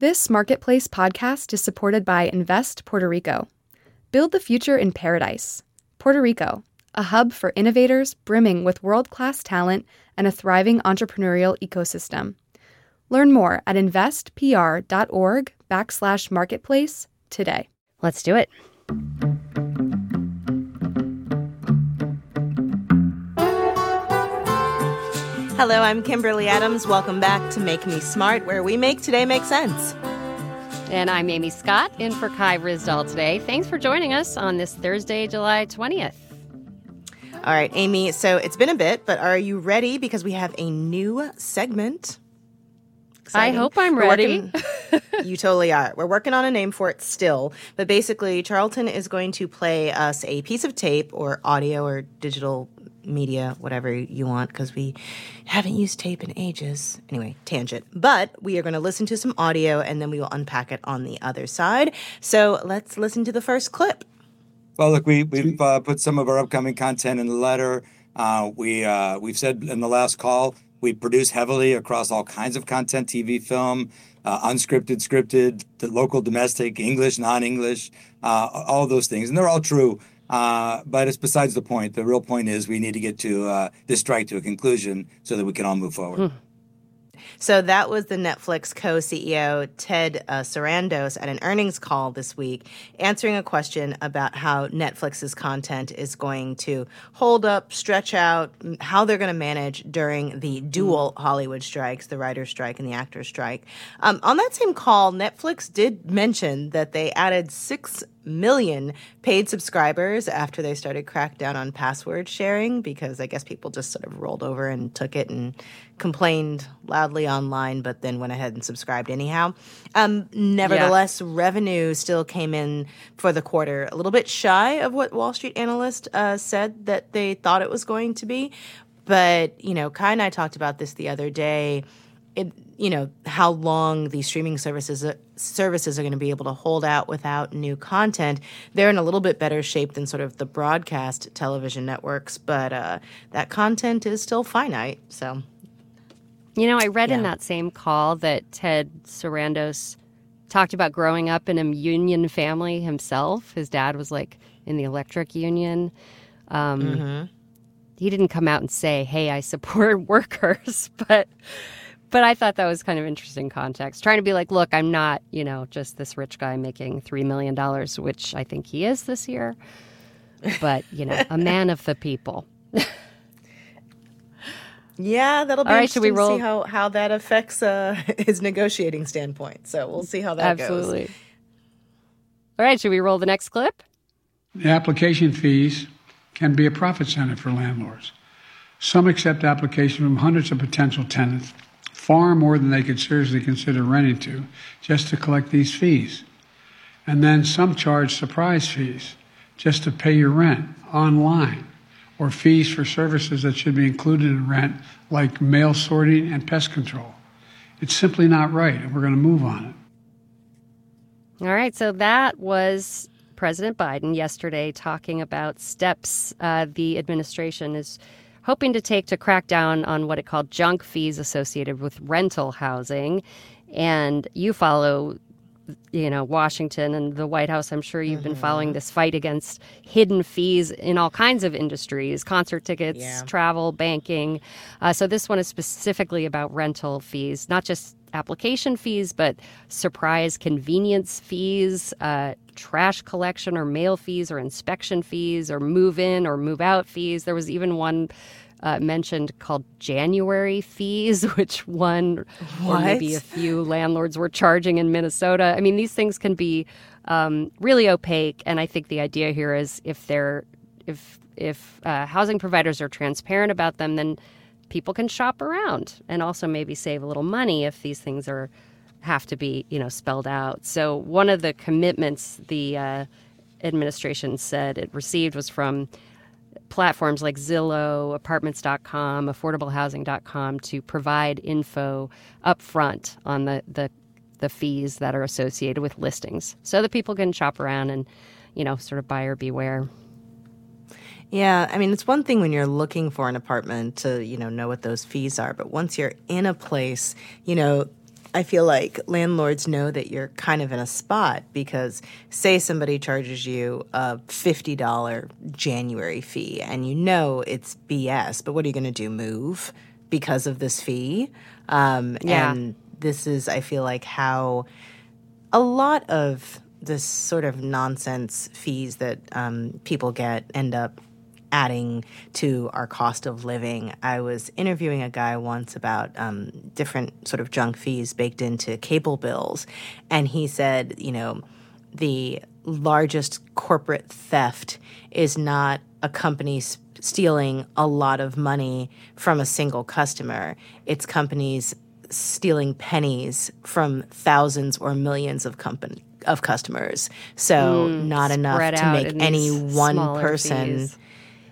This Marketplace podcast is supported by Invest Puerto Rico. Build the future in paradise. Puerto Rico, a hub for innovators brimming with world-class talent and a thriving entrepreneurial ecosystem. Learn more at investpr.org/marketplace today. Let's do it. Hello, I'm Kimberly Adams. Welcome back to Make Me Smart, where we make today make sense. And I'm Amy Scott, in for Kai Rizdahl today. Thanks for joining us on this Thursday, July 20th. All right, Amy, so it's been a bit, but are you ready? Because we have a new segment. Exciting. I hope I'm ready. You totally are. We're working on a name for it still. But basically, Charlton is going to play us a piece of tape or audio or digital media, whatever you want, because we haven't used tape in ages. Anyway, tangent. But we are going to listen to some audio, and then we will unpack it on the other side. So let's listen to the first clip. Well, look, we've put some of our upcoming content in the letter. We've said in the last call, we produce heavily across all kinds of content, TV, film, unscripted, scripted, the local, domestic, English, non-English, all those things. And they're all true. But it's besides the point. The real point is we need to get to this strike to a conclusion so that we can all move forward. So that was the Netflix co-CEO Ted Sarandos at an earnings call this week answering a question about how Netflix's content is going to hold up, stretch out, how they're going to manage during the dual Hollywood strikes, the writer's strike and the actor's strike. On that same call, Netflix did mention that they added 6 million paid subscribers after they started crackdown on password sharing, because I guess people just sort of rolled over and took it and complained loudly online, but then went ahead and subscribed anyhow. Nevertheless, revenue still came in for the quarter a little bit shy of what Wall Street analysts said that they thought it was going to be. But, you know, Kai and I talked about this the other day. You know, how long these streaming services are going to be able to hold out without new content. They're in a little bit better shape than sort of the broadcast television networks, but that content is still finite. So, you know, I read in that same call that Ted Sarandos talked about growing up in a union family himself. His dad was like in the electric union. He didn't come out and say, "Hey, I support workers," But I thought that was kind of interesting context. Trying to be like, look, I'm not, you know, just this rich guy making $3 million, which I think he is this year. But, you know, a man of the people. Yeah, that'll be interesting to see how that affects his negotiating standpoint. So we'll see how that goes. All right, should we roll the next clip? The application fees can be a profit center for landlords. Some accept applications from hundreds of potential tenants, far more than they could seriously consider renting to, just to collect these fees. And then some charge surprise fees just to pay your rent online, or fees for services that should be included in rent, like mail sorting and pest control. It's simply not right, and we're going to move on it. All right, so that was President Biden yesterday talking about steps the administration is hoping to take to crack down on what it called junk fees associated with rental housing. And you follow, you know, Washington and the White House. I'm sure you've been following this fight against hidden fees in all kinds of industries, concert tickets, travel, banking. So this one is specifically about rental fees, not just application fees, but surprise convenience fees, trash collection or mail fees or inspection fees or move-in or move-out fees. There was even one mentioned called January fees, which or maybe a few landlords were charging in Minnesota. I mean, these things can be really opaque, and I think the idea here is if housing providers are transparent about them, then people can shop around and also maybe save a little money if these things have to be, you know, spelled out. So one of the commitments the administration said it received was from platforms like Zillow, Apartments.com, AffordableHousing.com to provide info upfront on the fees that are associated with listings so that people can shop around and, you know, sort of buyer beware. Yeah, I mean, it's one thing when you're looking for an apartment to, you know what those fees are. But once you're in a place, you know, I feel like landlords know that you're kind of in a spot because, say, somebody charges you a $50 January fee and you know it's BS, but what are you going to do? Move because of this fee? And this is, I feel like, how a lot of this sort of nonsense fees that people get end up adding to our cost of living. I was interviewing a guy once about different sort of junk fees baked into cable bills. And he said, you know, the largest corporate theft is not a company stealing a lot of money from a single customer. It's companies stealing pennies from thousands or millions of customers. So not enough to make any one person... Fees.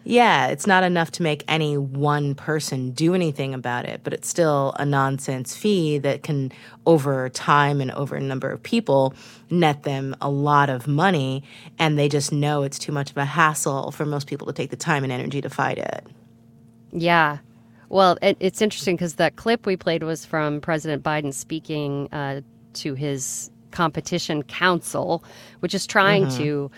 Yeah, it's not enough to make any one person do anything about it, but it's still a nonsense fee that can, over time and over a number of people, net them a lot of money, and they just know it's too much of a hassle for most people to take the time and energy to fight it. Yeah. Well, it's interesting because that clip we played was from President Biden speaking to his competition council, which is trying to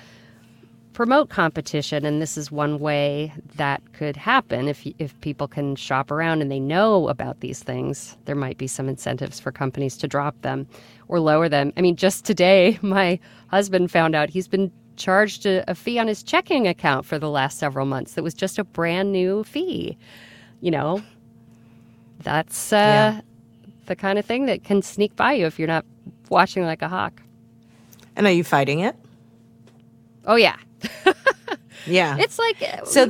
promote competition, and this is one way that could happen. If people can shop around and they know about these things, there might be some incentives for companies to drop them or lower them. I mean, just today, my husband found out he's been charged a fee on his checking account for the last several months. That was just a brand new fee. You know, that's the kind of thing that can sneak by you if you're not watching like a hawk. And are you fighting it? Oh, yeah. Yeah. It's like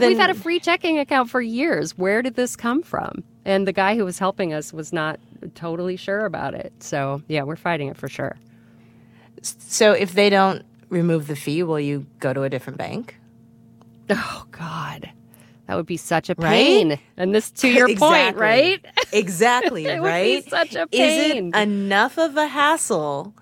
we've had a free checking account for years. Where did this come from? And the guy who was helping us was not totally sure about it. So, yeah, we're fighting it for sure. So if they don't remove the fee, will you go to a different bank? Oh, God. That would be such a pain. Right? And this to your point, right? Exactly, it right? Would be such a pain. Is it enough of a hassle?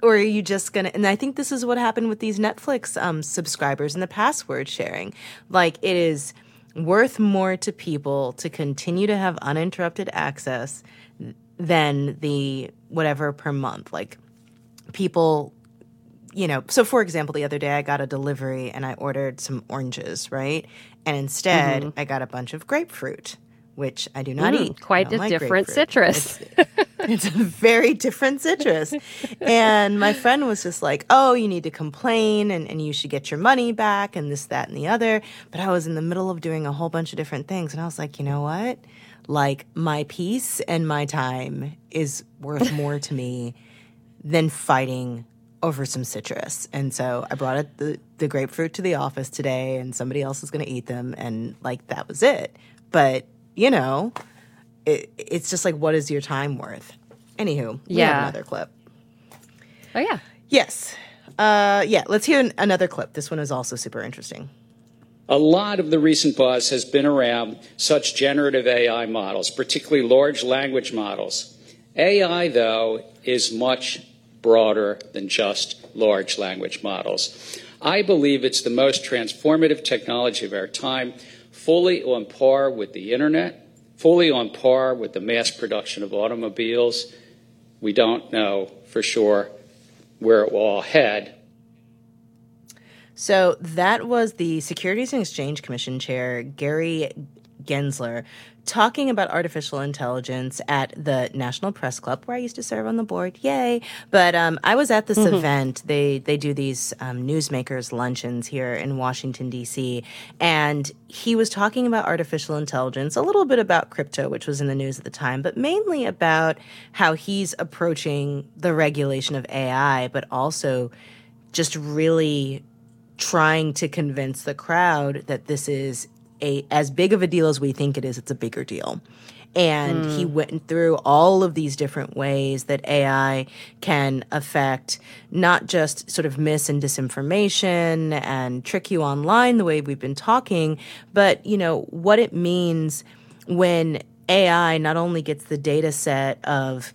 Or are you just going to – and I think this is what happened with these Netflix subscribers and the password sharing. Like, it is worth more to people to continue to have uninterrupted access than the whatever per month. Like, people – you know, so for example, the other day I got a delivery and I ordered some oranges, right? And instead I got a bunch of grapefruit, which I do not eat. Quite a different citrus. It's a very different citrus. And my friend was just like, oh, you need to complain and you should get your money back and this, that, and the other. But I was in the middle of doing a whole bunch of different things. And I was like, you know what? Like, my peace and my time is worth more to me than fighting over some citrus. And so I brought the grapefruit to the office today, and somebody else is going to eat them, and, like, that was it. But, you know, it's just like, what is your time worth? Anywho, we have another clip. Oh, yeah. Yes. Let's hear another clip. This one is also super interesting. A lot of the recent buzz has been around such generative AI models, particularly large language models. AI, though, is much broader than just large language models. I believe it's the most transformative technology of our time, fully on par with the internet, fully on par with the mass production of automobiles. We don't know for sure where it will all head. So that was the Securities and Exchange Commission Chair, Gary Gensler, talking about artificial intelligence at the National Press Club, where I used to serve on the board. Yay. But I was at this event. They do these newsmakers luncheons here in Washington, D.C., and he was talking about artificial intelligence, a little bit about crypto, which was in the news at the time, but mainly about how he's approaching the regulation of AI, but also just really trying to convince the crowd that this is as big of a deal as we think it is, it's a bigger deal. And he went through all of these different ways that AI can affect not just sort of mis and disinformation and trick you online the way we've been talking, but, you know, what it means when AI not only gets the data set of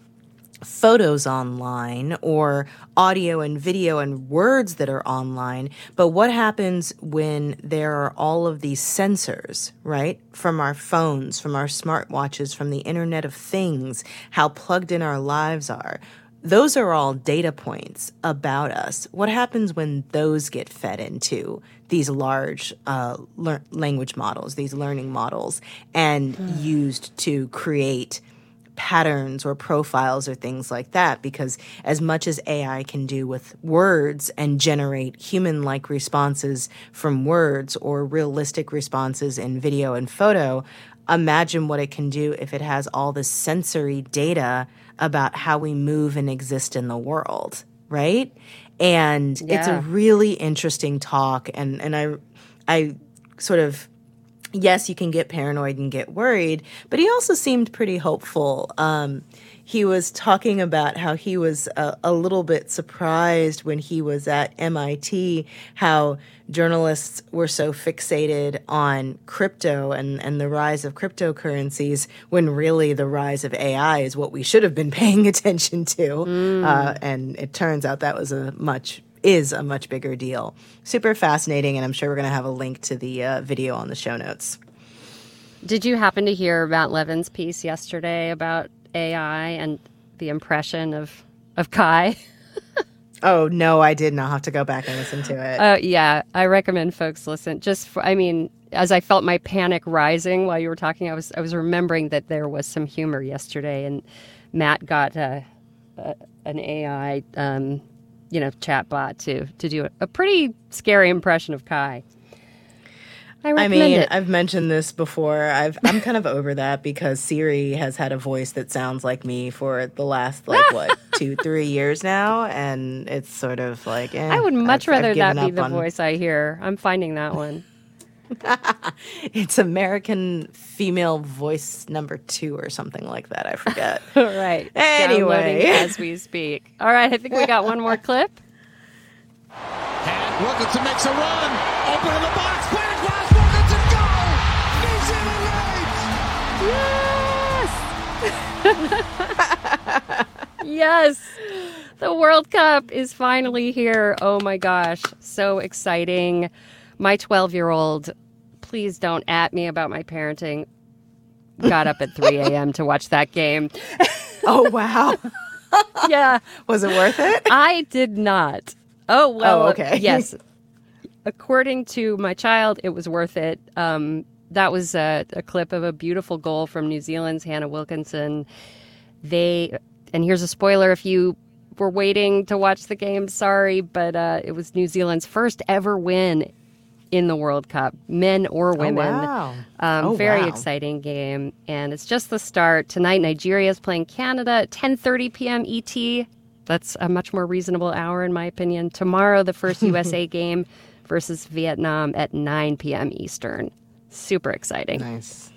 photos online or audio and video and words that are online. But what happens when there are all of these sensors, right? From our phones, from our smartwatches, from the Internet of Things, how plugged in our lives are. Those are all data points about us. What happens when those get fed into these large language models, these learning models, and used to create patterns or profiles or things like that? Because as much as AI can do with words and generate human-like responses from words or realistic responses in video and photo, imagine what it can do if it has all this sensory data about how we move and exist in the world, right? And it's a really interesting talk. And I sort of, yes, you can get paranoid and get worried, but he also seemed pretty hopeful. He was talking about how he was a little bit surprised when he was at MIT, how journalists were so fixated on crypto and the rise of cryptocurrencies when really the rise of AI is what we should have been paying attention to. And it turns out that was a much bigger deal. Super fascinating, and I'm sure we're going to have a link to the video on the show notes. Did you happen to hear Matt Levin's piece yesterday about AI and the impression of Kai? Oh, no, I didn't. I'll have to go back and listen to it. Yeah, I recommend folks listen. As I felt my panic rising while you were talking, I was remembering that there was some humor yesterday, and Matt got an AI, chat bot to do a pretty scary impression of Kai. I mean, I've mentioned this before. I'm kind of over that because Siri has had a voice that sounds like me for the last, 2-3 years now. And it's sort of like, I would much rather that be the voice I hear. I'm finding that one. It's American female voice number 2 or something like that. I forget. Right. Anyway. As we speak. All right. I think we got one more clip. And Wilkinson makes a run. Open in the box. Players wise. Wilkinson, goal. New Zealand leads. Yes. Yes. The World Cup is finally here. Oh, my gosh. So exciting. My 12-year-old, please don't at me about my parenting, got up at 3 a.m. to watch that game. Oh, wow. Yeah. Was it worth it? I did not. Oh, well, okay. Yes. According to my child, it was worth it. That was a clip of a beautiful goal from New Zealand's Hannah Wilkinson. And here's a spoiler if you were waiting to watch the game, sorry, but it was New Zealand's first ever win in the World Cup, men or women. Oh, wow. Very exciting game. And it's just the start. Tonight, Nigeria is playing Canada at 10:30 p.m. ET. That's a much more reasonable hour, in my opinion. Tomorrow, the first USA game versus Vietnam at 9 p.m. Eastern. Super exciting. Nice.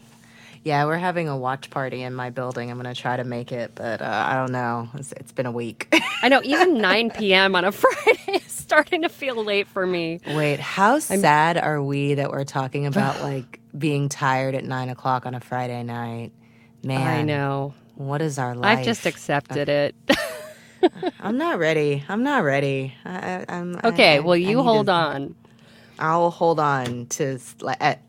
Yeah, we're having a watch party in my building. I'm going to try to make it, but I don't know. It's been a week. I know, even 9 p.m. on a Friday is starting to feel late for me. Wait, how sad are we that we're talking about being tired at 9 o'clock on a Friday night? Man. I know. What is our life? I've just accepted it. I'm not ready. You hold on. I'll hold on to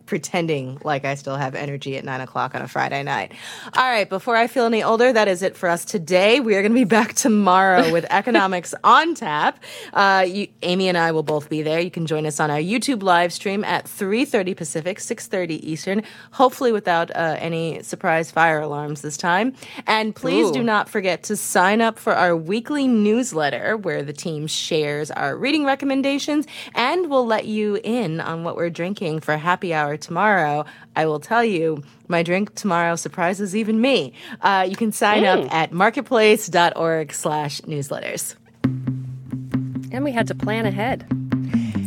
pretending like I still have energy at 9 o'clock on a Friday night. All right, before I feel any older, that is it for us today. We are going to be back tomorrow with Economics on Tap. Amy and I will both be there. You can join us on our YouTube live stream at 3:30 Pacific, 6:30 Eastern, hopefully without any surprise fire alarms this time. And please do not forget to sign up for our weekly newsletter where the team shares our reading recommendations and we'll let you in on what we're drinking for happy hour tomorrow. I will tell you, my drink tomorrow surprises even me. You can sign up at marketplace.org/newsletters. And we had to plan ahead.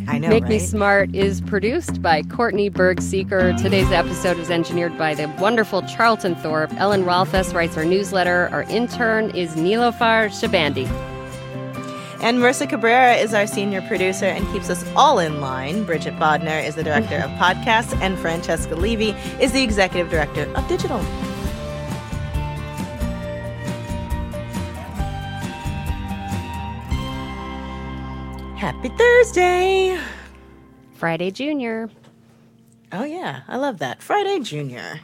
I know, Make Me Smart is produced by Courtney Bergseeker. Today's episode was engineered by the wonderful Charlton Thorpe. Ellen Rolfes writes our newsletter. Our intern is Nilofar Shabandi. And Marissa Cabrera is our senior producer and keeps us all in line. Bridget Bodner is the director of podcasts, and Francesca Levy is the executive director of digital. Happy Thursday! Friday Junior. Oh yeah, I love that. Friday Junior.